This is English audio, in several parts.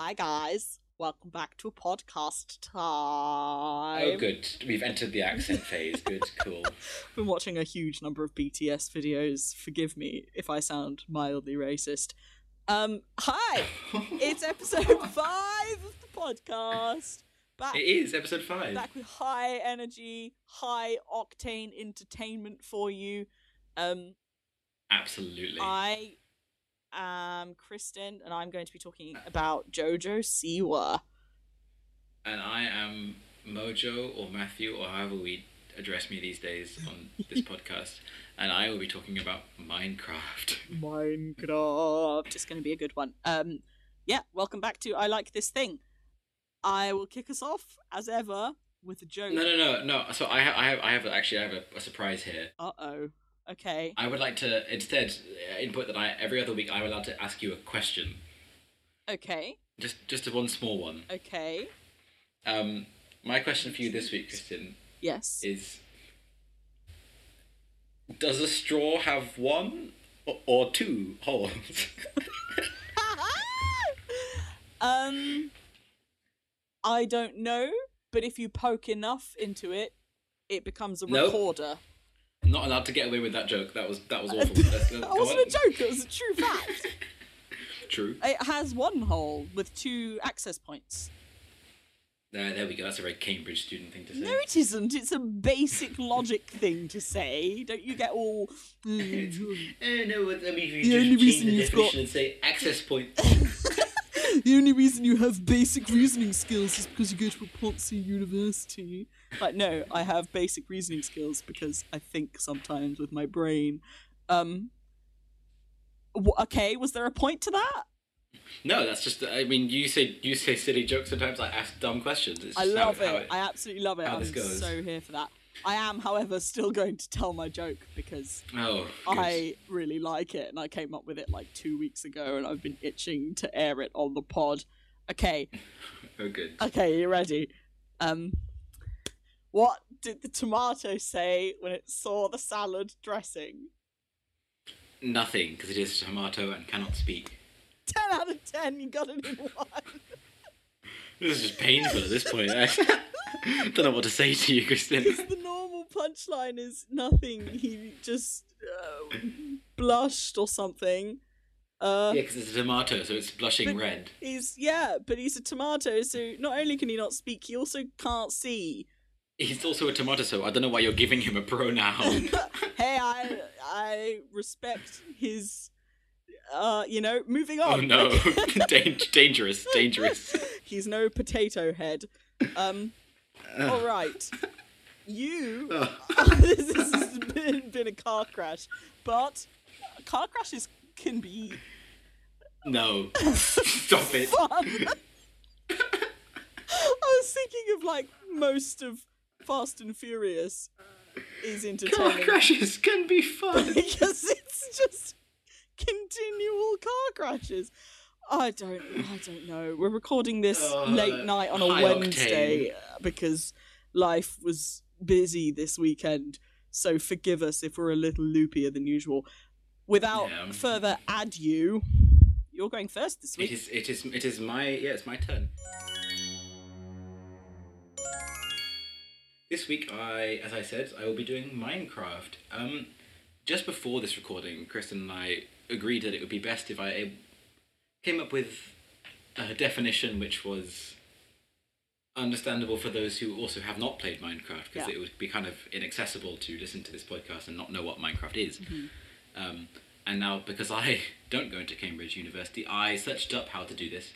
Hi guys, welcome back to podcast time. Oh good, we've entered the accent phase, good, cool. I've been watching a huge number of BTS videos, forgive me if I sound mildly racist. Hi, it's episode 5 of the podcast. Back, it is episode 5. Back with high energy, high octane entertainment for you. Absolutely. I am Kristin, and I'm going to be talking about Jojo Siwa. And I am Mojo, or Matthew, or however we address me these days on this podcast. And I will be talking about Minecraft. It's going to be a good one. Yeah, welcome back to I Like This Thing. I will kick us off, as ever, with a joke. No. So I have a surprise here. Uh-oh. Okay. I would like to instead input that every other week I'm allowed to ask you a question. Okay. Just one small one. Okay. My question for you this week, Kristin. Yes. Is, does a straw have one or two holes? I don't know, but if you poke enough into it, it becomes a recorder. Not allowed to get away with that joke. That was awful. That wasn't a joke. It was a true fact. True. It has one hole with two access points. There we go. That's a very Cambridge student thing to say. No, it isn't. It's a basic logic thing to say. Don't you get all? No, I mean, if you just change the definition and say access point. The only reason you have basic reasoning skills is because you go to a Ponzi university. But no, I have basic reasoning skills because I think sometimes with my brain. Okay, was there a point to that? No, that's just, I mean, you say silly jokes sometimes, I ask dumb questions. It's just, I love it. I absolutely love it. I'm so here for that. I am, however, still going to tell my joke because I really like it and I came up with it like 2 weeks ago and I've been itching to air it on the pod. Okay. Oh, good. Okay, you ready? What did the tomato say when it saw the salad dressing? Nothing, because it is a tomato and cannot speak. 10 out of 10, you got it in one. This is just painful at this point. I don't know what to say to you, Kristin. Because the normal punchline is nothing. He just blushed or something. Yeah, because it's a tomato, so it's blushing red. But he's a tomato, so not only can he not speak, he also can't see. He's also a tomato, so I don't know why you're giving him a pronoun. Hey, I respect his... moving on. Oh no, dangerous. He's no potato head. All right. This has been a car crash, but car crashes can be... No. Stop it. Fun. I was thinking of, like, most of Fast and Furious is entertaining. Car crashes can be fun. Because it's just... continual car crashes. I don't know. We're recording this late night on a Wednesday because life was busy this weekend, so forgive us if we're a little loopier than usual. Without further ado, you're going first this week. It is it's my turn. This week, as I said, I will be doing Minecraft. Just before this recording, Kristin and I agreed that it would be best if I came up with a definition which was understandable for those who also have not played Minecraft, because it would be kind of inaccessible to listen to this podcast and not know what Minecraft is. Mm-hmm. And now, because I don't go into Cambridge University, I searched up how to do this.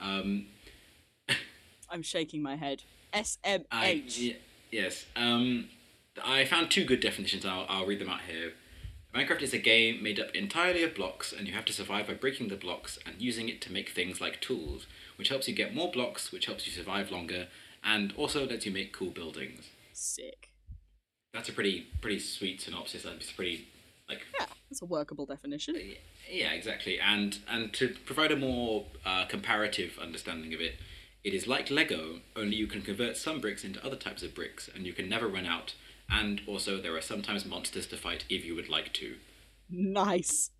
I'm shaking my head. SMH. Yes. I found two good definitions, and I'll read them out here. Minecraft is a game made up entirely of blocks, and you have to survive by breaking the blocks and using it to make things like tools, which helps you get more blocks, which helps you survive longer, and also lets you make cool buildings. Sick. That's a pretty sweet synopsis. That's pretty, that's a workable definition. Yeah, exactly. And to provide a more comparative understanding of it, it is like Lego, only you can convert some bricks into other types of bricks, and you can never run out. And also, there are sometimes monsters to fight if you would like to. Nice.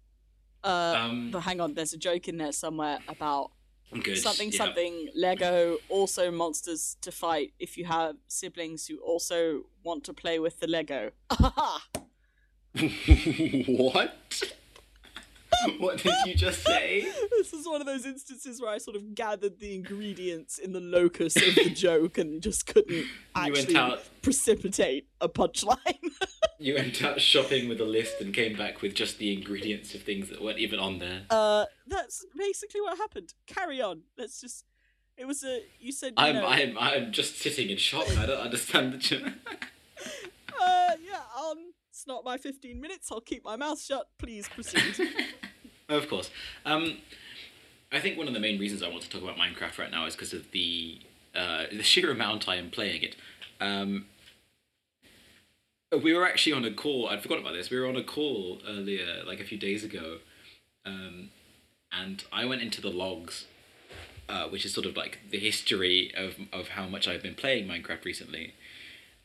But hang on, there's a joke in there somewhere about I'm good. Something Lego, also monsters to fight if you have siblings who also want to play with the Lego. What? What did you just say? This is one of those instances where I sort of gathered the ingredients in the locus of the joke and just couldn't actually precipitate a punchline. You went out shopping with a list and came back with just the ingredients of things that weren't even on there. That's basically what happened. Carry on. Let's just... It was a... You said... I'm just sitting in shock. I don't understand the joke. It's not my 15 minutes. I'll keep my mouth shut. Please proceed. Of course. I think one of the main reasons I want to talk about Minecraft right now is because of the sheer amount I am playing it. We were actually on a call. I'd forgotten about this. We were on a call earlier, like a few days ago, and I went into the logs, which is sort of like the history of how much I've been playing Minecraft recently.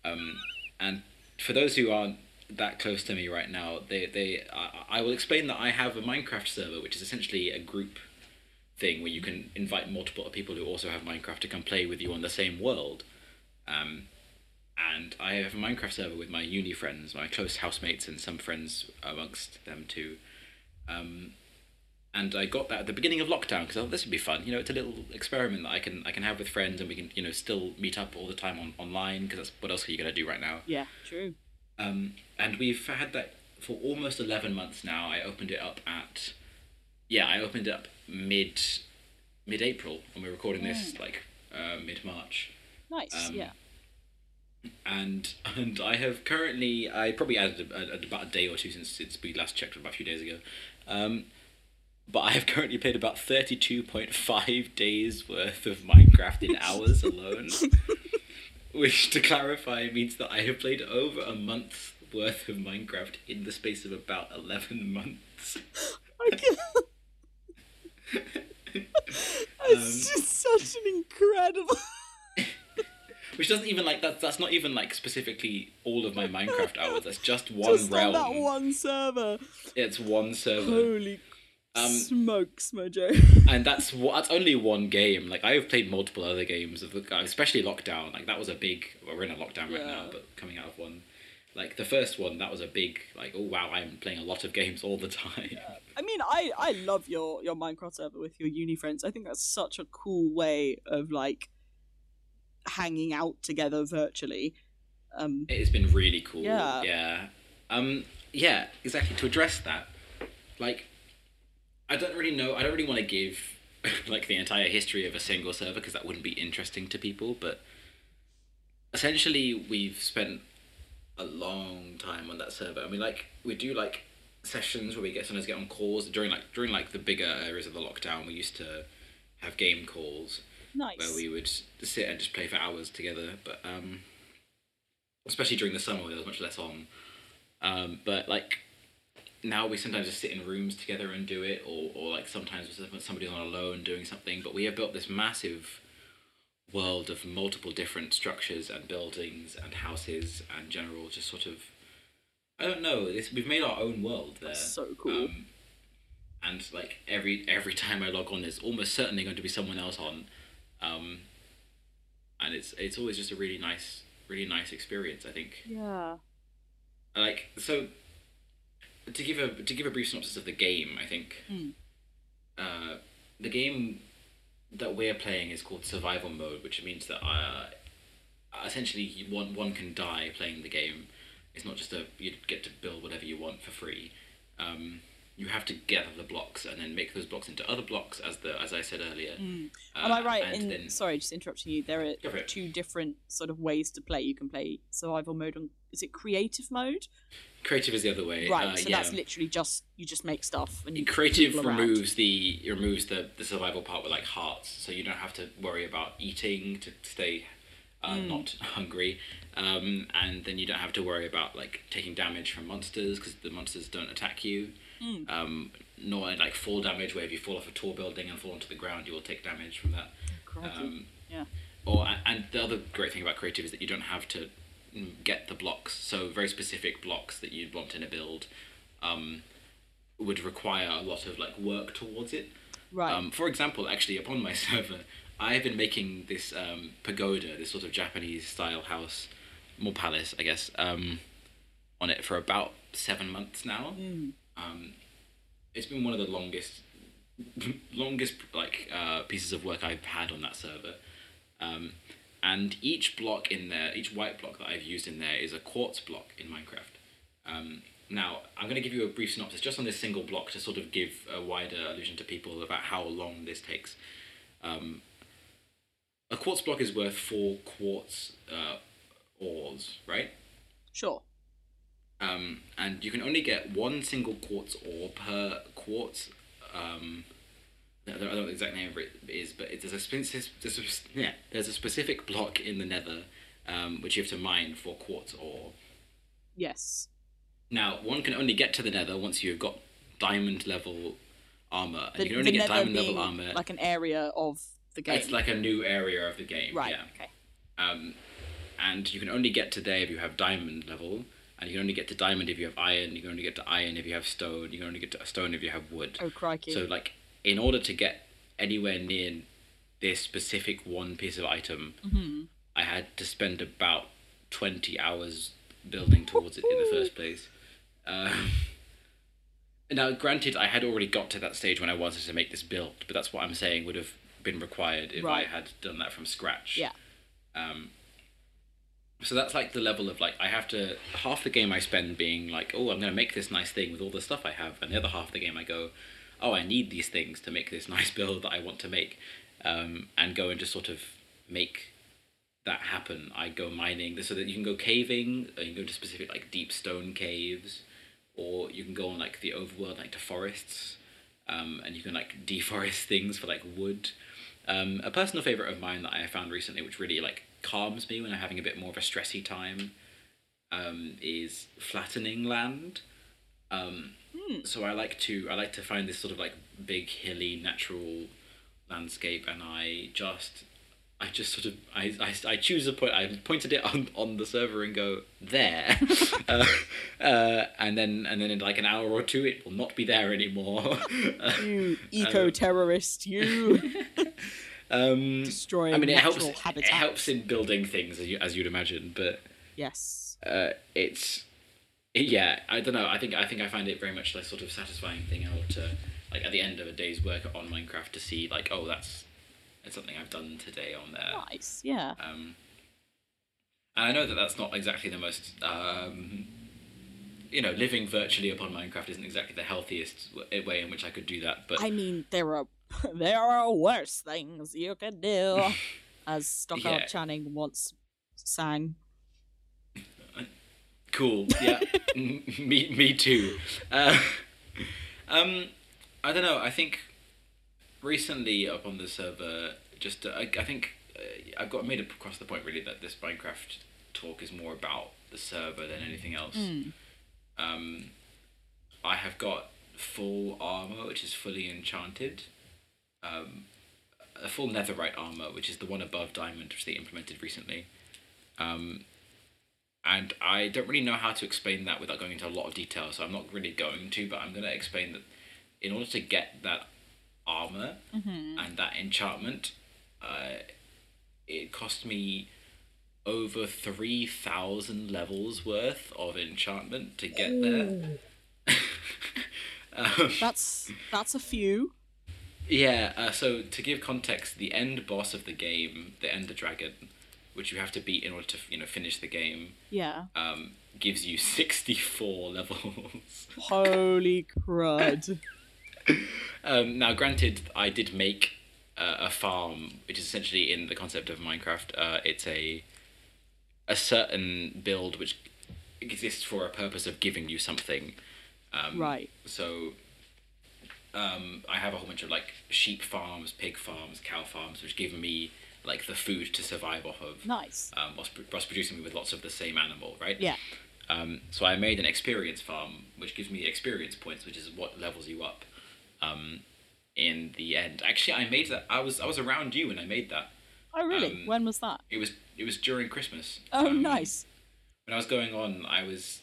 And for those who aren't that close to me right now, I will explain that I have a Minecraft server, which is essentially a group thing where you can invite multiple people who also have Minecraft to come play with you on the same world. And I have a Minecraft server with my uni friends, my close housemates, and some friends amongst them too. And I got that at the beginning of lockdown because I thought this would be fun. You know, it's a little experiment that I can have with friends, and we can, you know, still meet up all the time online because that's what else are you gonna do right now? Yeah, true. And we've had that for almost 11 months now. I opened it up mid-April, and we're recording this like mid-March. Nice, yeah. And I have currently, I probably added about a day or two since we last checked about a few days ago. But I have currently played about 32.5 days worth of Minecraft in hours alone. Which, to clarify, means that I have played over a month's worth of Minecraft in the space of about 11 months. It's just such an incredible... Which doesn't even, like, that's not even, like, specifically all of my Minecraft hours. That's just one realm. Just on that one server. It's one server. Holy smokes, Mojo. And that's only one game. Like, I have played multiple other games, especially Lockdown. Like, that was a big... Well, we're in a lockdown right now, but coming out of one. Like, the first one, that was a big, like, oh, wow, I'm playing a lot of games all the time. Yeah. I mean, I love your Minecraft server with your uni friends. I think that's such a cool way of, like, hanging out together virtually. It has been really cool. Yeah. Yeah, exactly. To address that, like... I don't really want to give, like, the entire history of a single server, because that wouldn't be interesting to people, but essentially we've spent a long time on that server, and we do, like, sessions where sometimes get on calls. During the bigger areas of the lockdown, we used to have game calls. Nice. Where we would sit and just play for hours together, but, especially during the summer, there was much less on, but, like... Now we sometimes just sit in rooms together and do it, or like sometimes somebody's on alone doing something, but we have built this massive world of multiple different structures and buildings and houses and general just sort of, I don't know, we've made our own world there. That's so cool. And like every time I log on, there's almost certainly going to be someone else on. And it's always just a really nice experience, I think. Yeah. Like, so... To give a brief synopsis of the game, I think, the game that we're playing is called Survival Mode, which means that essentially one can die playing the game. It's not just you get to build whatever you want for free. You have to gather the blocks and then make those blocks into other blocks, as I said earlier. Am I right? Sorry, just interrupting you. There are two different sort of ways to play. You can play survival mode on. Is it creative mode? Creative is the other way, right? So that's literally just you just make stuff. And creative removes the survival part with like hearts, so you don't have to worry about eating to stay not hungry, and then you don't have to worry about like taking damage from monsters because the monsters don't attack you. Nor like fall damage, where if you fall off a tall building and fall onto the ground, you will take damage from that. Yeah. And the other great thing about creative is that you don't have to get the blocks. So very specific blocks that you'd want in a build would require a lot of like work towards it. Right. For example, actually, upon my server, I've been making this pagoda, this sort of Japanese-style house, more palace, I guess, on it for about 7 months now. Mm. It's been one of the longest like pieces of work I've had on that server. And each block in there, each white block that I've used in there is a quartz block in Minecraft. Now, I'm going to give you a brief synopsis just on this single block to sort of give a wider allusion to people about how long this takes. A quartz block is worth 4 quartz ores, right? Sure. And you can only get 1 single quartz ore per quartz. I don't know the exact name of it is, but there's a specific block in the nether which you have to mine for quartz ore. Yes. Now, one can only get to the nether once you've got diamond-level armor. And you can only get diamond-level armor... like an area of the game. It's like a new area of the game, right, yeah. Okay. And you can only get to there if you have diamond-level, and you can only get to diamond if you have iron, you can only get to iron if you have stone, you can only get to stone if you have wood. Oh, crikey. So, like, in order to get anywhere near this specific one piece of item, mm-hmm. I had to spend about 20 hours building towards it in the first place. Now, granted, I had already got to that stage when I wanted to make this build, but that's what I'm saying would have been required if I had done that from scratch. Yeah. So that's like the level of, like, I have to... Half the game I spend being like, oh, I'm going to make this nice thing with all the stuff I have, and the other half of the game I go, oh, I need these things to make this nice build that I want to make, and go and just sort of make that happen. I go mining, so that you can go caving, or you can go to specific, like, deep stone caves, or you can go on, like, the overworld, like, to forests, and you can, like, deforest things for, like, wood. A personal favourite of mine that I found recently, which really, like, calms me when I'm having a bit more of a stressy time, is flattening land. So I like to find this sort of, like, big, hilly, natural landscape, and I choose a point. I pointed it on the server and go there, and then in like an hour or two it will not be there anymore. You eco-terrorist, you! Destroying. I mean, it helps in building things as you'd imagine, but yes, yeah. I don't know. I think I find it very much like sort of satisfying thing out to, like, at the end of a day's work on Minecraft to see, like, oh, that's something I've done today on there. Nice, yeah. And I know that that's not exactly the most, living virtually upon Minecraft isn't exactly the healthiest way in which I could do that. But I mean, there are worse things you can do, as Stockard Channing once sang. Cool. Yeah. me too. I don't know. I think. Recently, up on the server, just I've got made across the point really that this Minecraft talk is more about the server than anything else. Mm. I have got full armor, which is fully enchanted, a full netherite armor, which is the one above diamond, which they implemented recently, and I don't really know how to explain that without going into a lot of detail, so I'm not really going to, but I'm going to explain that in order to get that armor mm-hmm. and that enchantment, it cost me over 3,000 levels worth of enchantment to get there. That's a few. Yeah. So to give context, the end boss of the game, the Ender Dragon, which you have to beat in order to finish the game. Yeah. Gives you 64 levels. Holy crud. Now, granted, I did make a farm, which is essentially in the concept of Minecraft. It's a certain build which exists for a purpose of giving you something. Right. So I have a whole bunch of, like, sheep farms, pig farms, cow farms, which give me, like, the food to survive off of. Nice. Whilst producing me with lots of the same animal, right? Yeah. So I made an experience farm, which gives me experience points, which is what levels you up. In the end, actually, I made that. I was around you when I made that. Oh, really? When was that? It was during Christmas. Oh, nice. When I was going on, I was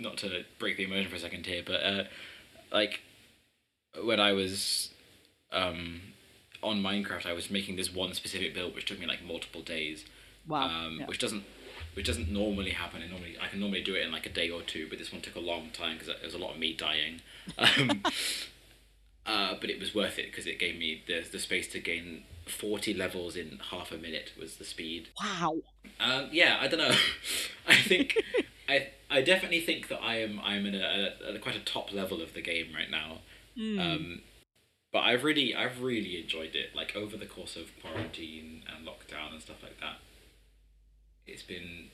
not to break the immersion for a second here, but like when I was on Minecraft, I was making this one specific build, which took me like multiple days. Wow. Which doesn't normally happen. And normally, I can normally do it in like a day or two, but this one took a long time because it was a lot of me dying. But it was worth it because it gave me the space to gain 40 levels in half a minute was the speed. Wow. Yeah, I don't know. I think I definitely think that I'm in a quite a top level of the game right now. Mm. But I've really enjoyed it. Like over the course of quarantine and lockdown and stuff like that, it's been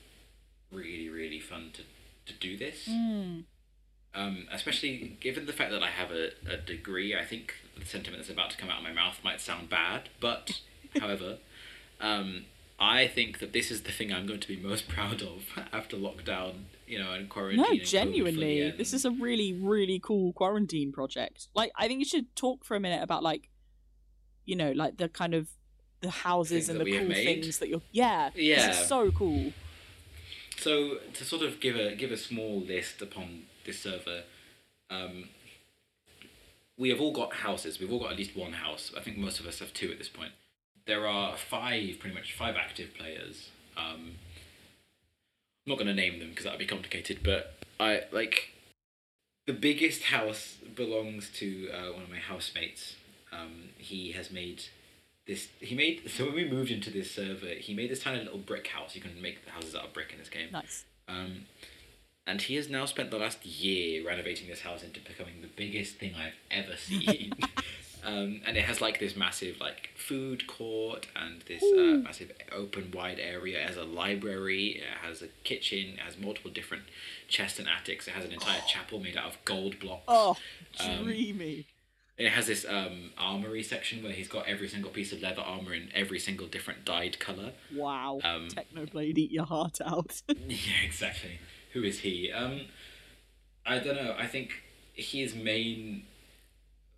really, really fun to do this. Mm. Especially given the fact that I have a degree, I think the sentiment that's about to come out of my mouth might sound bad, but however, I think that this is the thing I'm going to be most proud of after lockdown, you know, and quarantine. No, genuinely, this is a really, really cool quarantine project. Like, I think you should talk for a minute about, like, you know, like the kind of the houses and the cool things that you're. Yeah, yeah, this is so cool. So to sort of give a small list upon this server, we have all got houses. We've all got at least one house. I think most of us have two at this point. There are pretty much five active players. I'm not going to name them because that would be complicated, but I like the biggest house belongs to one of my housemates. So when we moved into this server, he made this tiny little brick house. You can make the houses out of brick in this game. Nice. And he has now spent the last year renovating this house into becoming the biggest thing I've ever seen. And it has like this massive like food court and this massive open wide area. It has a library, it has a kitchen, it has multiple different chests and attics. It has an entire chapel made out of gold blocks. Oh, dreamy. It has this armory section where he's got every single piece of leather armor in every single different dyed color. Wow. Technoblade, eat your heart out. Yeah, exactly. Who is he? I don't know. I think his main,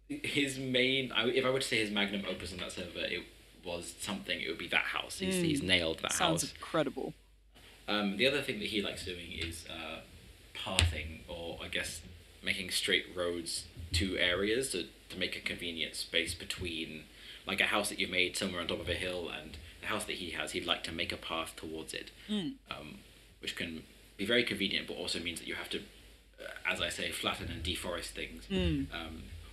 if I were to say his magnum opus on that server, it was something. It would be that house. He's nailed that house. Sounds incredible. The other thing that he likes doing is pathing, or I guess making straight roads to areas to make a convenient space between, like a house that you made somewhere on top of a hill and the house that he has. He'd like to make a path towards it, which can be very convenient, but also means that you have to, as I say, flatten and deforest things.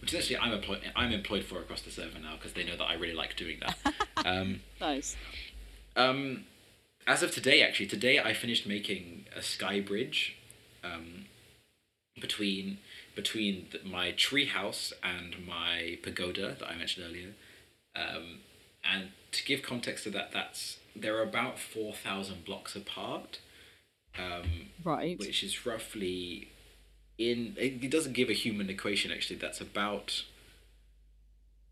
Which essentially I'm employed for across the server now because they know that I really like doing that. Nice. As of today I finished making a sky bridge between my tree house and my pagoda that I mentioned earlier. And to give context to that, they're about 4,000 blocks apart. Right. Which is roughly... It doesn't give a human equation, actually. That's about,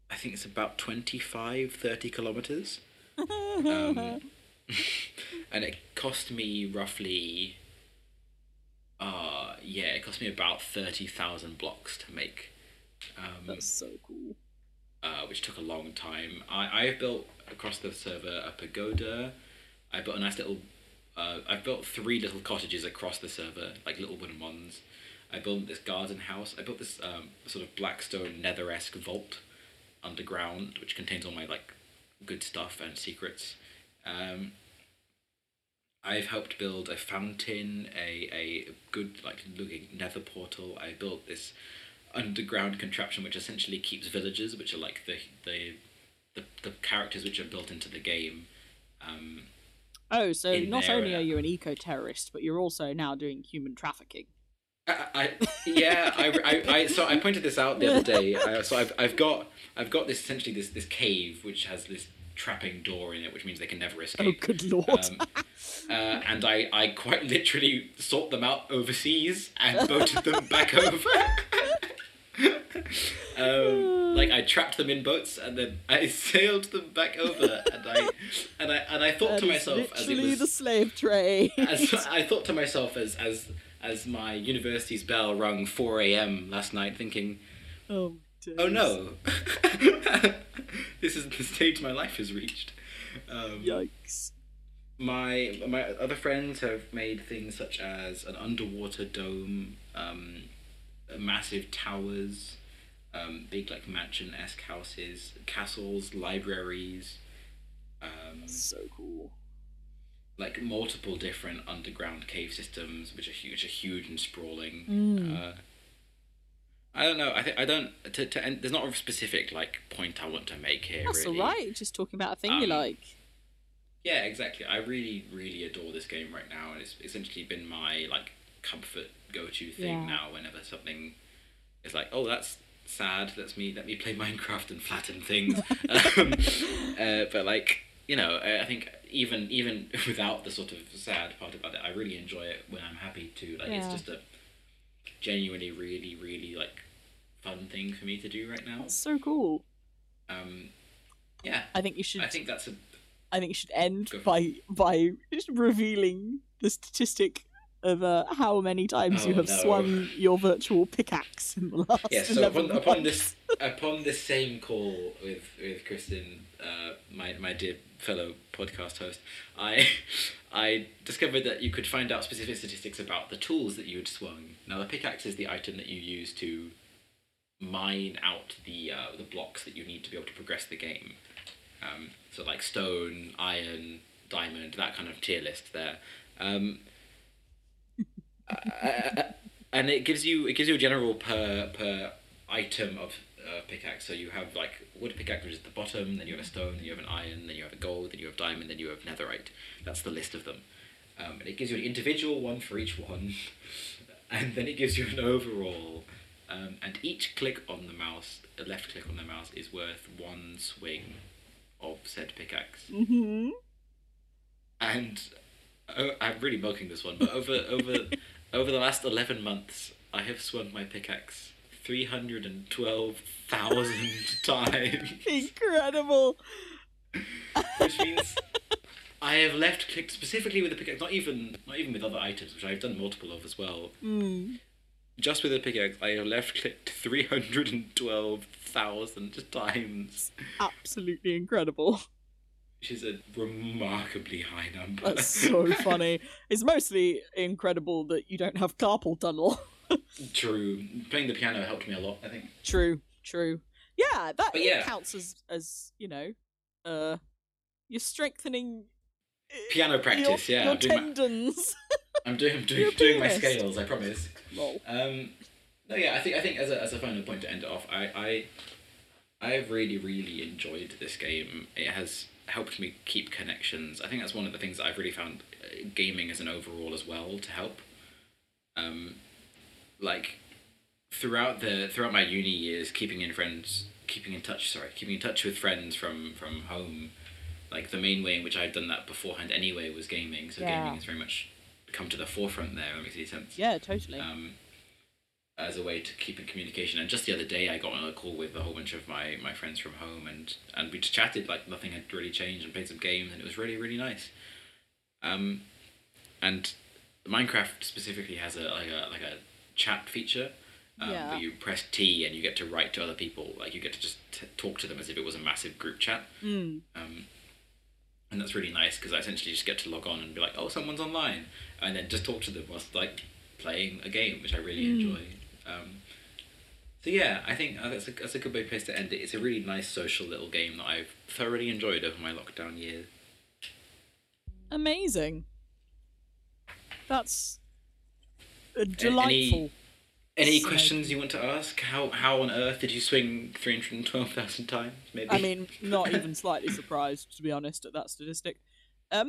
I think it's about 30 kilometers. And it cost me roughly, it cost me about 30,000 blocks to make. That's so cool. Which took a long time. I've built across the server a pagoda. I built a nice little, I've built three little cottages across the server, like little wooden ones. I built this garden house. I built this sort of Blackstone Nether-esque vault underground, which contains all my like good stuff and secrets. I've helped build a fountain, a good like looking Nether portal. I built this underground contraption which essentially keeps villagers, which are like the characters which are built into the game. So not only are you an eco-terrorist, but you're also now doing human trafficking. I pointed this out the other day. I've got this essentially this cave which has this trapping door in it, which means they can never escape. Oh, good lord! And I quite literally sort them out overseas and boated them back over. I trapped them in boats and then I sailed them back over, and I thought that to myself as it was the slave trade. As my university's bell rung 4 a.m. last night, thinking, oh no, this is the stage my life has reached. Yikes. My other friends have made things such as an underwater dome, massive towers, big like mansion-esque houses, castles, libraries. So cool. Like multiple different underground cave systems, which are huge and sprawling. I don't know. I don't, there's not a specific like point I want to make here. That's really. All right. Just talking about a thing you like. Yeah, exactly. I really, really adore this game right now, and it's essentially been my like comfort go-to thing now. Whenever something is like, oh, that's sad. Let me play Minecraft and flatten things. But like, you know, I think even without the sort of sad part about it, I really enjoy it when I'm happy too. Like it's just a genuinely really, really like fun thing for me to do right now. That's so cool. Yeah. I think you should end by just revealing the statistic of how many times you have swung your virtual pickaxe in the last. Yeah, so upon this same call with Kristin, my dear fellow podcast host, I discovered that you could find out specific statistics about the tools that you had swung. Now, the pickaxe is the item that you use to mine out the blocks that you need to be able to progress the game. So like stone, iron, diamond, that kind of tier list there. And it gives you a general per item of pickaxe. So you have like wood pickaxe, which is at the bottom, then you have a stone, then you have an iron, then you have a gold, then you have diamond, then you have netherite. That's the list of them. And it gives you an individual one for each one, and then it gives you an overall. And each click on the mouse, a left click on the mouse, is worth one swing of said pickaxe. Mm-hmm. And I'm really milking this one, but over the last 11 months, I have swung my pickaxe 312,000 times. Incredible. Which means I have left clicked specifically with the pickaxe, not even with other items, which I've done multiple of as well. Mm. Just with the pickaxe, I have left clicked 312,000 times. Absolutely incredible. Which is a remarkably high number. That's so funny. It's mostly incredible that you don't have carpal tunnel. True. Playing the piano helped me a lot, I think. True. Yeah, that counts as you know, you're strengthening piano practice. Your tendons. I'm doing my scales, I promise. Lol. No, yeah, I think as a final point to end it off, I've really, really enjoyed this game. It has helped me keep connections. I think that's one of the things that I've really found gaming as an overall as well to help. Like throughout my uni years, keeping in touch with friends from home. Like the main way in which I'd done that beforehand anyway was gaming. So gaming is very much come to the forefront there, that makes any sense. Yeah, totally. As a way to keep in communication. And just the other day I got on a call with a whole bunch of my friends from home and we just chatted like nothing had really changed and played some games, and it was really, really nice. And Minecraft specifically has a chat feature where you press T and you get to write to other people. Like you get to just talk to them as if it was a massive group chat. And that's really nice because I essentially just get to log on and be like, oh, someone's online, and then just talk to them whilst like playing a game, which I really enjoy. So yeah, I think that's a good place to end it. It's a really nice social little game that I've thoroughly enjoyed over my lockdown years. Amazing. That's delightful. Any questions you want to ask? How on earth did you swing 312,000 times? Maybe. I mean, not even slightly surprised, to be honest, at that statistic. I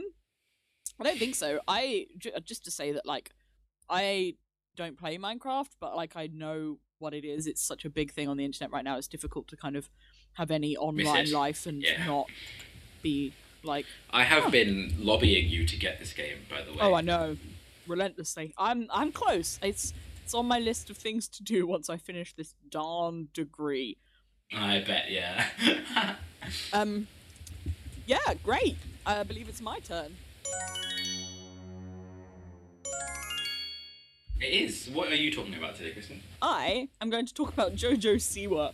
don't think so. I just to say that, like, I don't play Minecraft, but like I know what it is. It's such a big thing on the internet right now. It's difficult to kind of have any online life and not be like. I have been lobbying you to get this game, by the way. Oh, I know, relentlessly. I'm close. It's on my list of things to do once I finish this darn degree. I bet, yeah. Yeah, great. I believe it's my turn. It is. What are you talking about today, Kristin? I am going to talk about Jojo Siwa,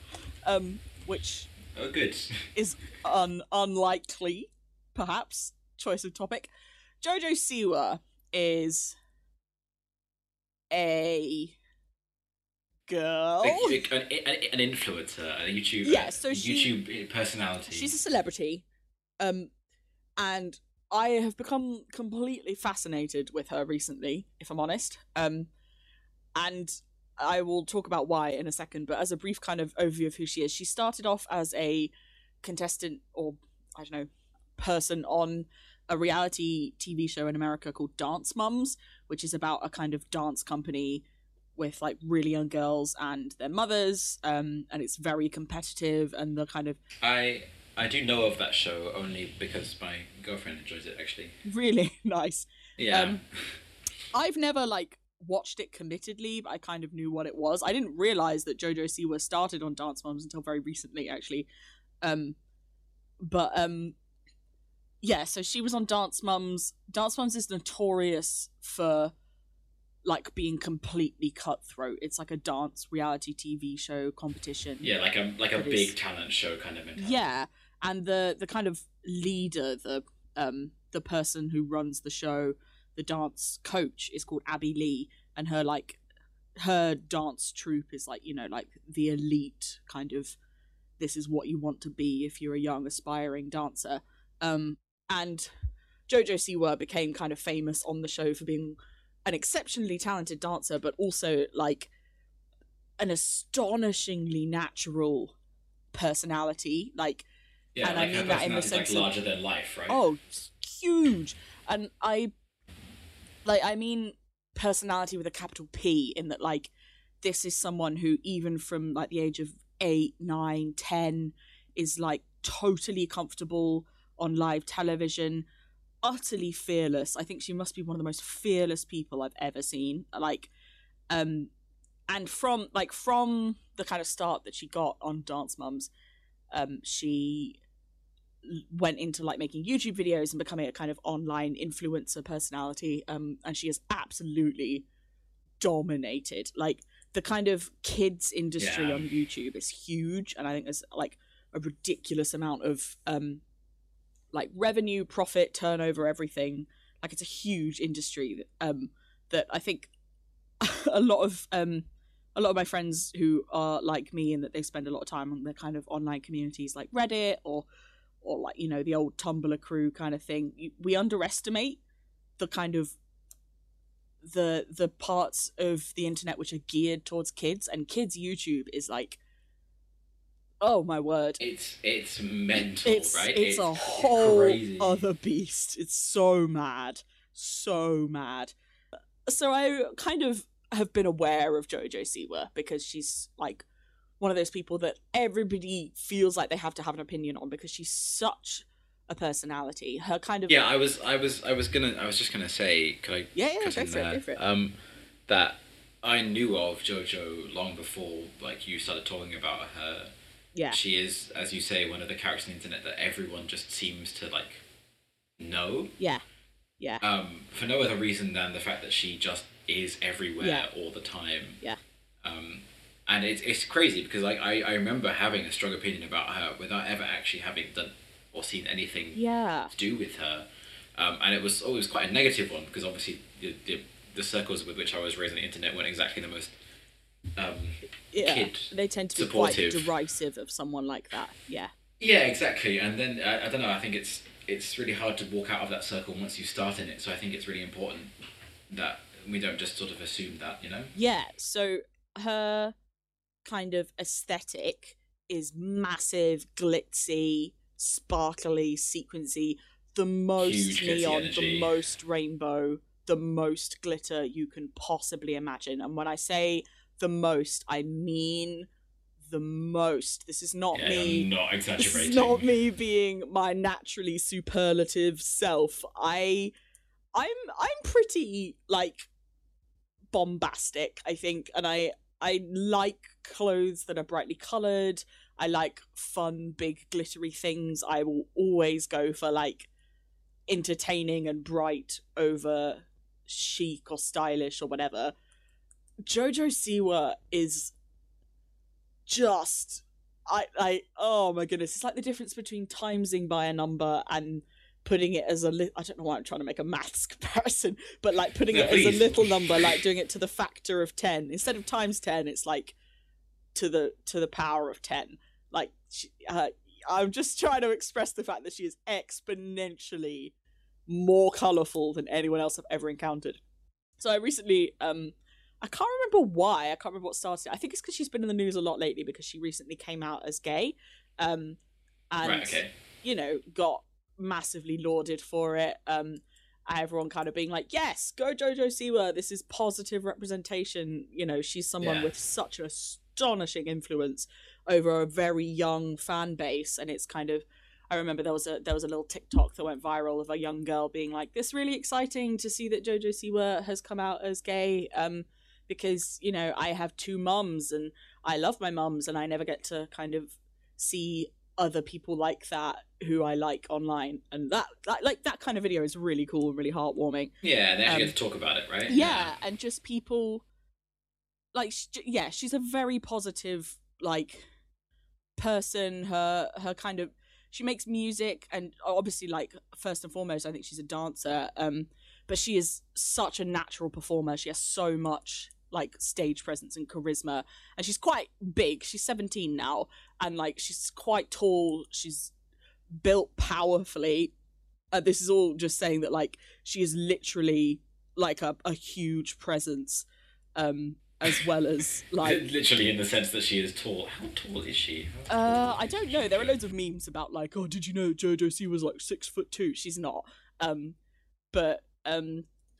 which is an unlikely, perhaps, choice of topic. Jojo Siwa is a girl. An influencer, a YouTuber. Yeah, so YouTube personality. She's a celebrity. And I have become completely fascinated with her recently, if I'm honest. And I will talk about why in a second, but as a brief kind of overview of who she is, she started off as a contestant or, I don't know, person on a reality TV show in America called Dance Moms, which is about a kind of dance company with like really young girls and their mothers, and it's very competitive and the kind of... I do know of that show only because my girlfriend enjoys it, actually. Really? Nice. Yeah. I've never like watched it committedly, but I kind of knew what it was. I didn't realise that Jojo Siwa started on Dance Moms until very recently, actually. Yeah, so she was on Dance Moms. Dance Moms is notorious for like being completely cutthroat. It's like a dance reality TV show competition. Yeah, like a big talent show kind of mentality. Yeah. And the kind of leader, the person who runs the show, the dance coach, is called Abby Lee, and her dance troupe is like, you know, like the elite kind of, this is what you want to be if you're a young aspiring dancer. And Jojo Siwa became kind of famous on the show for being an exceptionally talented dancer, but also like an astonishingly natural personality. Like, yeah, and like I mean that in the sense like larger than life, right? Oh, huge. And I mean personality with a capital P, in that like this is someone who even from like the age of 8, 9, 10 is like totally comfortable on live television, utterly fearless. I think she must be one of the most fearless people I've ever seen. Like, and from the kind of start that she got on Dance Moms, she went into like making YouTube videos and becoming a kind of online influencer personality. And she has absolutely dominated. Like the kind of kids industry on YouTube is huge, and I think there's like a ridiculous amount of like revenue, profit, turnover, everything. Like it's a huge industry that I think a lot of my friends who are like me, and that they spend a lot of time on the kind of online communities like Reddit or like, you know, the old Tumblr crew kind of thing. We underestimate the kind of the parts of the internet which are geared towards kids, and kids YouTube is like, oh my word. It's mental, right? It's a whole crazy other beast. It's so mad. So mad. So I kind of have been aware of Jojo Siwa because she's like one of those people that everybody feels like they have to have an opinion on because she's such a personality. Her kind of... Yeah, I was just gonna say, could I go for it. That I knew of Jojo long before like you started talking about her. Yeah. She is, as you say, one of the characters on the internet that everyone just seems to like know. Yeah. Yeah. For no other reason than the fact that she just is everywhere all the time. Yeah. And it's crazy because like I remember having a strong opinion about her without ever actually having done or seen anything to do with her. And it was always quite a negative one because obviously the circles with which I was raised on the internet weren't exactly the most kid they tend to be supportive. Quite derisive of someone like that. Yeah exactly. And then I don't know, I think it's really hard to walk out of that circle once you start in it, so I think it's really important that we don't just sort of assume that, you know. So her kind of aesthetic is massive, glitzy, sparkly, sequency, the most huge neon energy, the most rainbow, the most glitter you can possibly imagine. And when I say the most, I mean the most. This is not me. I'm not exaggerating. This is not me being my naturally superlative self. I'm pretty like bombastic, I think, and I like clothes that are brightly coloured. I like fun, big, glittery things. I will always go for like entertaining and bright over chic or stylish or whatever. Jojo Siwa is just oh my goodness, it's like the difference between timesing by a number and putting it as I don't know why I'm trying to make a maths comparison, but like putting it as a little number, like doing it to the factor of 10 instead of times 10, it's like to the power of 10. Like, I'm just trying to express the fact that she is exponentially more colourful than anyone else I've ever encountered. So I recently, I can't remember why, I can't remember what started. I think it's because she's been in the news a lot lately because she recently came out as gay, and right, okay. You know, got massively lauded for it. Everyone kind of being like, yes, go Jojo Siwa, this is positive representation. You know, she's someone with such an astonishing influence over a very young fan base, and it's kind of, I remember there was a little TikTok that went viral of a young girl being like, "This really exciting to see that Jojo Siwa has come out as gay, because you know I have two mums and I love my mums and I never get to kind of see other people like that who I like online." And that kind of video is really cool and really heartwarming. Yeah, they actually get to talk about it, right? Yeah, and just people like she's a very positive like person. Her kind of. She makes music, and obviously, like, first and foremost, I think she's a dancer, but she is such a natural performer. She has so much, like, stage presence and charisma, and she's quite big. She's 17 now, and, like, she's quite tall. She's built powerfully. This is all just saying that, like, she is literally, like, a huge presence, as well as like literally in the sense that she is tall. How tall is she? I don't know. There are loads of memes about like, oh, did you know Jojo Siwa was like 6'2"? She's not. But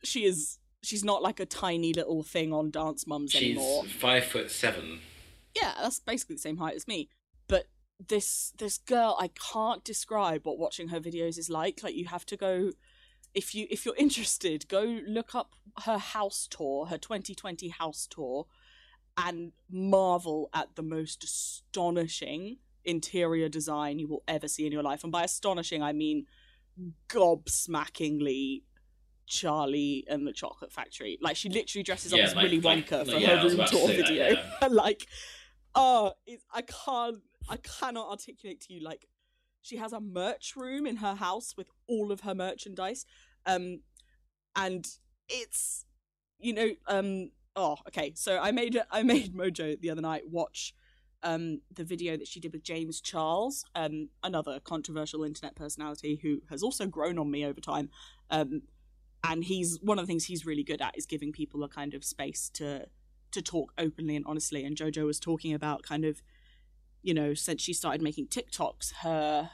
she's not like a tiny little thing on Dance Moms anymore. She's 5'7". Yeah, that's basically the same height as me. But this girl, I can't describe what watching her videos is like. Like you have to go. If you're interested, go look up her house tour, her 2020 house tour, and marvel at the most astonishing interior design you will ever see in your life. And by astonishing, I mean gobsmackingly Charlie and the Chocolate Factory. Like, she literally dresses up as Willy Wonka for her room tour video. That, yeah. Like, I cannot articulate to you, like, she has a merch room in her house with all of her merchandise. And it's, you know, okay. So I made Mojo the other night watch the video that she did with James Charles, another controversial internet personality who has also grown on me over time. And he's one of the things he's really good at is giving people a kind of space to talk openly and honestly. And Jojo was talking about kind of, you know, since she started making TikToks, her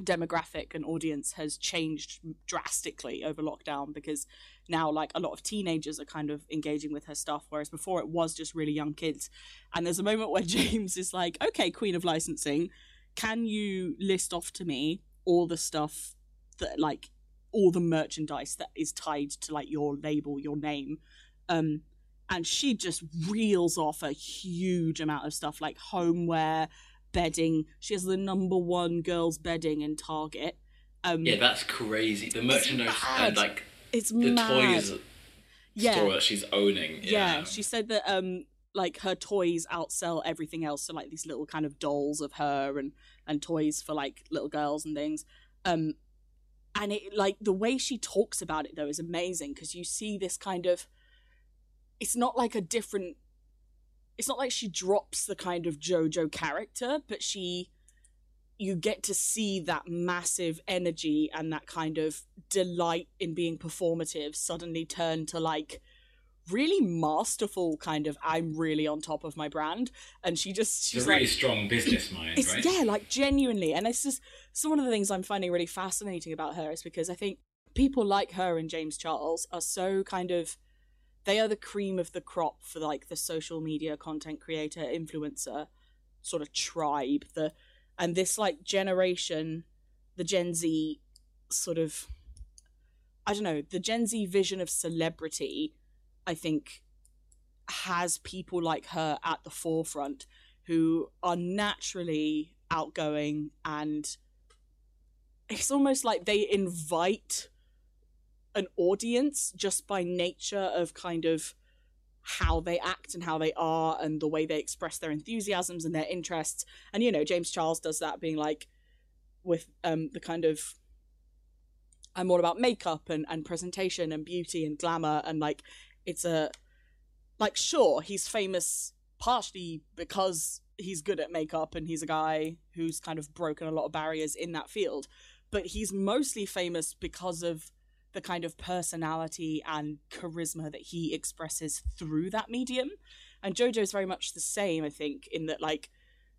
demographic and audience has changed drastically over lockdown because now, like, a lot of teenagers are kind of engaging with her stuff, whereas before it was just really young kids. And there's a moment where James is like, okay, Queen of Licensing, can you list off to me all the stuff that, like, all the merchandise that is tied to, like, your label, your name? And she just reels off a huge amount of stuff like homeware, bedding. She has the #1 girls' bedding in Target. That's crazy. The merchandise and like it's the mad. Toys store that she's owning. Yeah, she said that like her toys outsell everything else. So like these little kind of dolls of her and toys for like little girls and things. And it like the way she talks about it though is amazing because you see this kind of. It's not like she drops the kind of JoJo character, but you get to see that massive energy and that kind of delight in being performative suddenly turn to like really masterful kind of I'm really on top of my brand. And she's a really strong business mind, right? Yeah, like genuinely. And it's just, so one of the things I'm finding really fascinating about her is because I think people like her and James Charles are so kind of, they are the cream of the crop for like the social media content creator influencer sort of tribe. And this like generation, the Gen Z sort of, I don't know, the Gen Z vision of celebrity, I think has people like her at the forefront who are naturally outgoing, and it's almost like they invite an audience just by nature of kind of how they act and how they are and the way they express their enthusiasms and their interests. And, you know, James Charles does that being like with the kind of, I'm all about makeup and presentation and beauty and glamour. And like, it's a, like, sure, he's famous partially because he's good at makeup and he's a guy who's kind of broken a lot of barriers in that field. But he's mostly famous because of the kind of personality and charisma that he expresses through that medium. And JoJo's very much the same, I think, in that, like,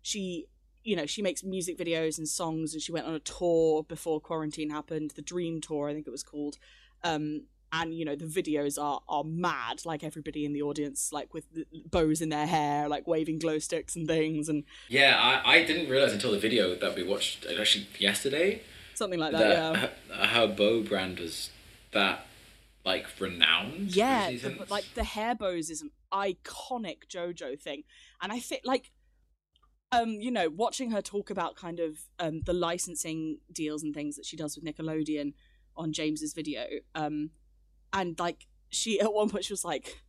she, you know, she makes music videos and songs, and she went on a tour before quarantine happened, the Dream Tour, I think it was called. And, you know, the videos are mad, like everybody in the audience, like with bows in their hair, like waving glow sticks and things. And yeah, I didn't realise until the video that we watched, actually yesterday. Something like that, yeah. Her bow brand was that, like, renowned. Yeah, the hair bows is an iconic JoJo thing. And I think, like, you know, watching her talk about kind of the licensing deals and things that she does with Nickelodeon on James's video, and, like, she, at one point, she was like,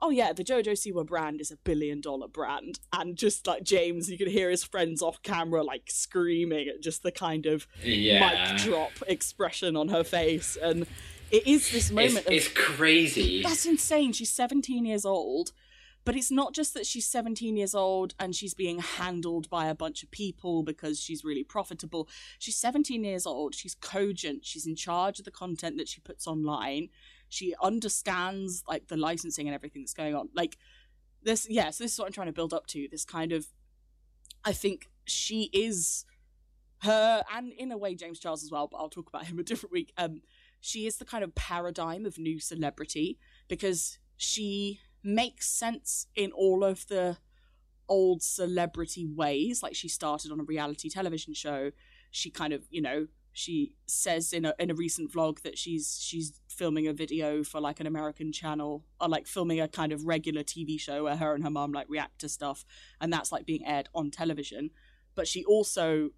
oh, yeah, the Jojo Siwa brand is a $1 billion brand. And just, like, James, you could hear his friends off camera, like, screaming at just the kind of mic drop expression on her face. And it is this moment it's crazy. That's insane. She's 17 years old. But it's not just that she's 17 years old and she's being handled by a bunch of people because she's really profitable. She's 17 years old. She's cogent. She's in charge of the content that she puts online. She understands, like, the licensing and everything that's going on. Like, this, yeah, so this is what I'm trying to build up to. This kind of, I think she is her, and in a way James Charles as well, but I'll talk about him a different week. She is the kind of paradigm of new celebrity because she makes sense in all of the old celebrity ways. Like, she started on a reality television show. She kind of, you know, she says in a recent vlog that she's filming a video for, like, an American channel, or, like, filming a kind of regular TV show where her and her mum, like, react to stuff, and that's, like, being aired on television. But she also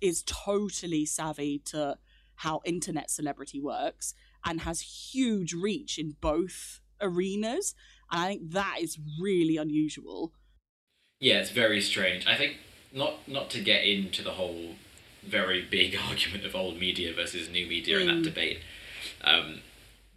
is totally savvy to how internet celebrity works and has huge reach in both arenas, and I think that is really unusual. Yeah, it's very strange. I think not to get into the whole very big argument of old media versus new media in that debate,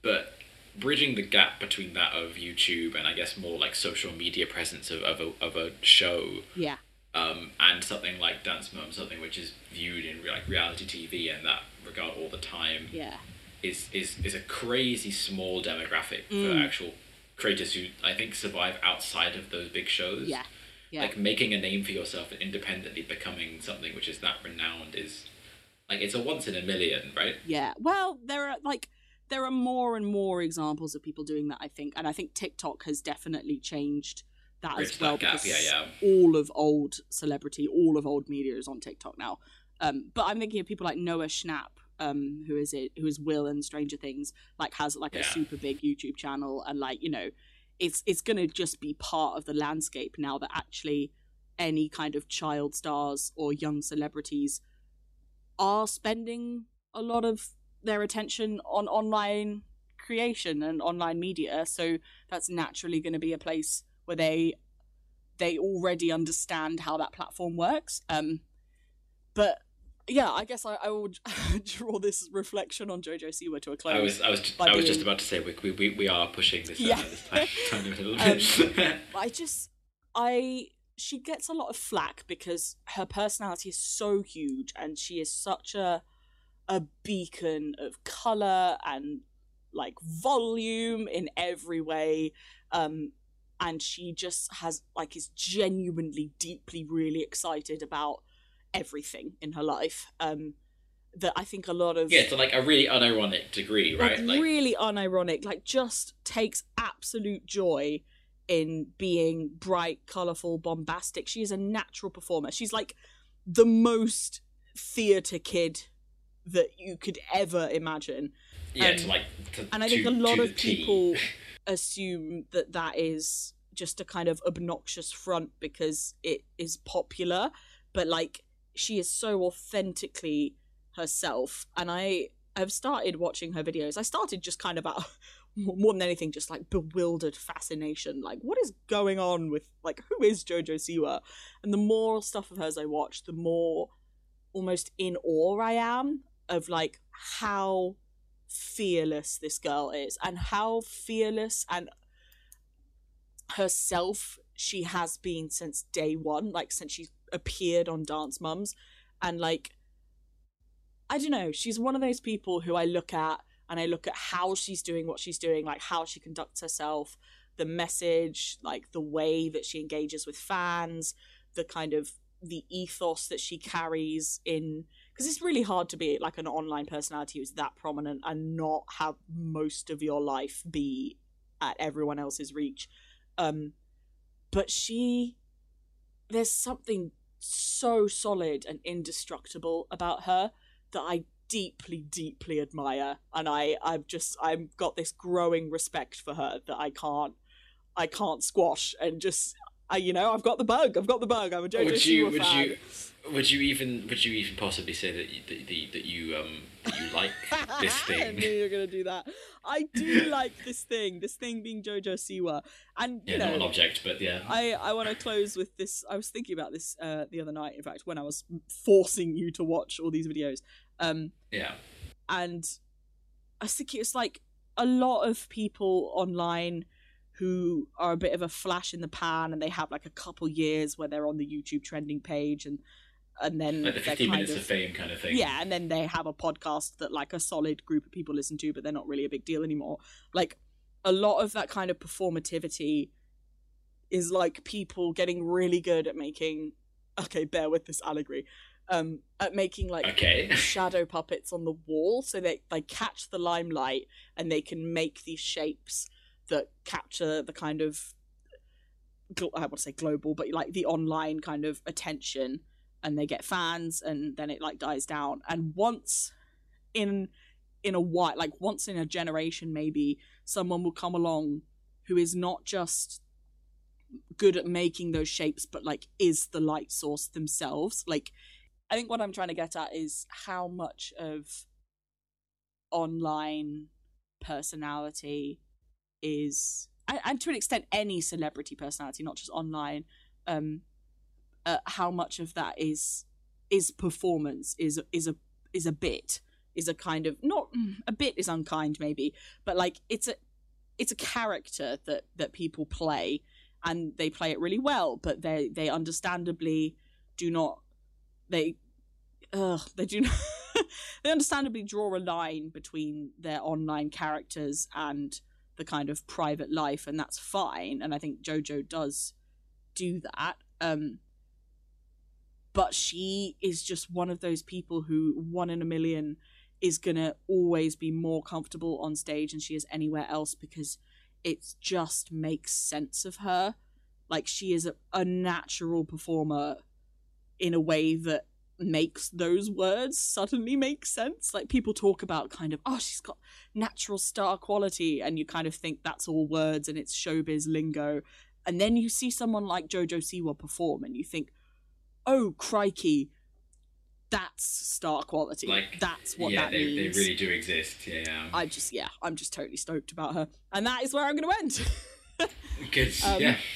but bridging the gap between that of YouTube and I guess more like social media presence of a show, yeah, and something like Dance Moms, something which is viewed in like reality TV and that regard all the time, yeah, is a crazy small demographic for actual creators who I think survive outside of those big shows. Yeah. Yeah. Like, making a name for yourself and independently becoming something which is that renowned is, like, it's a once in a million, right? Yeah. Well, there are more and more examples of people doing that, I think. And I think TikTok has definitely changed that as well. Because all of old celebrity, all of old media is on TikTok now. But I'm thinking of people like Noah Schnapp, who is Will in Stranger Things, like, has, like, a super big YouTube channel and, like, you know, it's going to just be part of the landscape now that actually any kind of child stars or young celebrities are spending a lot of their attention on online creation and online media. So that's naturally going to be a place where they already understand how that platform works. But yeah, I guess I will draw this reflection on JoJo Siwa to a close. I was just about to say we are pushing this time a little bit. She gets a lot of flack because her personality is so huge and she is such a beacon of colour and, like, volume in every way, and she just has, like, is genuinely, deeply, really excited about everything in her life, that I think a lot of to, like, a really unironic degree, right? Like, really unironic, like, just takes absolute joy in being bright, colourful, bombastic. She is a natural performer. She's, like, the most theatre kid that you could ever imagine. And I think a lot of people assume that that is just a kind of obnoxious front because it is popular, but, like, she is so authentically herself. And I have started watching her videos. I started just kind of out, more than anything, just, like, bewildered fascination. Like, what is going on with, like, who is JoJo Siwa? And the more stuff of hers I watch, the more almost in awe I am of, like, how fearless this girl is and how fearless and herself she has been since day one, like since she appeared on Dance Moms. And like, I don't know, she's one of those people who I look at and I look at how she's doing what she's doing, like how she conducts herself, the message, like the way that she engages with fans, the kind of the ethos that she carries in, because it's really hard to be like an online personality who's that prominent and not have most of your life be at everyone else's reach. But she, there's something so solid and indestructible about her that I deeply, deeply admire, and I've got this growing respect for her that I can't squash, and just I've got the bug. I'm a JoJo Siwa fan. Would you even possibly say that you like this thing? I knew you were gonna do that. I do like this thing. This thing being Jojo Siwa, and yeah, not an object, but yeah. I want to close with this. I was thinking about this the other night. In fact, when I was forcing you to watch all these videos. Yeah. And I think it's like a lot of people online who are a bit of a flash in the pan, and they have like a couple years where they're on the YouTube trending page, and then like the 15 minutes of fame kind of thing. Yeah, and then they have a podcast that like a solid group of people listen to, but they're not really a big deal anymore. Like a lot of that kind of performativity is like people getting really good at making, okay, bear with this allegory, at making like shadow puppets on the wall, so they catch the limelight and they can make these shapes that capture the kind of, I want to say global, but like the online kind of attention, and they get fans, and then it like dies down. And once in a while, like once in a generation maybe, someone will come along who is not just good at making those shapes, but like is the light source themselves. Like, I think what I'm trying to get at is how much of online personality is, and to an extent any celebrity personality, not just online, how much of that is performance, is a bit, is a kind of, not a bit is unkind maybe, but like it's a character that people play, and they play it really well, but they understandably do not, they understandably draw a line between their online characters and the kind of private life, and that's fine. And I think JoJo does do that. But she is just one of those people who, one in a million, is gonna always be more comfortable on stage than she is anywhere else, because it just makes sense of her. Like, she is a natural performer in a way that makes those words suddenly make sense. Like, people talk about kind of, oh, she's got natural star quality, and you kind of think that's all words and it's showbiz lingo, and then you see someone like JoJo Siwa perform and you think, oh crikey, that's star quality, like, that's what that means. They really do exist. I'm just totally stoked about her, and that is where I'm gonna end. Because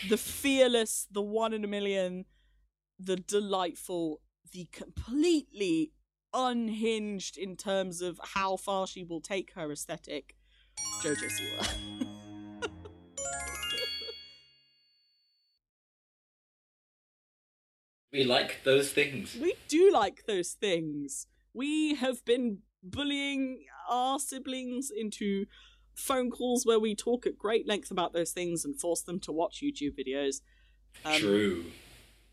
the fearless, the one in a million, the delightful, the completely unhinged in terms of how far she will take her aesthetic, JoJo Siwa. We like those things. We do like those things. We have been bullying our siblings into phone calls where we talk at great length about those things and force them to watch YouTube videos. True.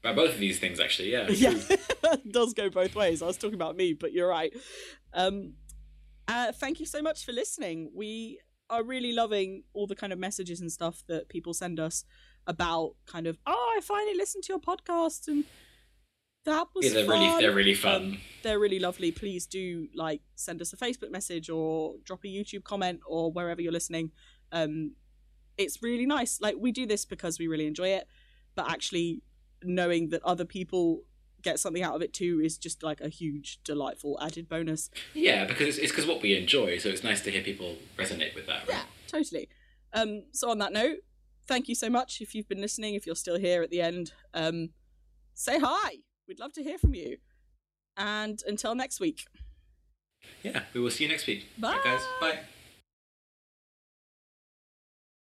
About both of these things, actually, yeah. Yeah, it does go both ways. I was talking about me, but you're right. Thank you so much for listening. We are really loving all the kind of messages and stuff that people send us about kind of, oh, I finally listened to your podcast, and that was fun. They're really fun. They're really lovely. Please do, like, send us a Facebook message or drop a YouTube comment or wherever you're listening. It's really nice. Like, we do this because we really enjoy it, but actually knowing that other people get something out of it too is just like a huge, delightful added bonus. Yeah, because it's because what we enjoy, so it's nice to hear people resonate with that, right? Yeah, totally. So on that note, thank you so much if you've been listening, if you're still here at the end. Say hi. We'd love to hear from you. And until next week. Yeah, we will see you next week. Bye. Right, guys. Bye.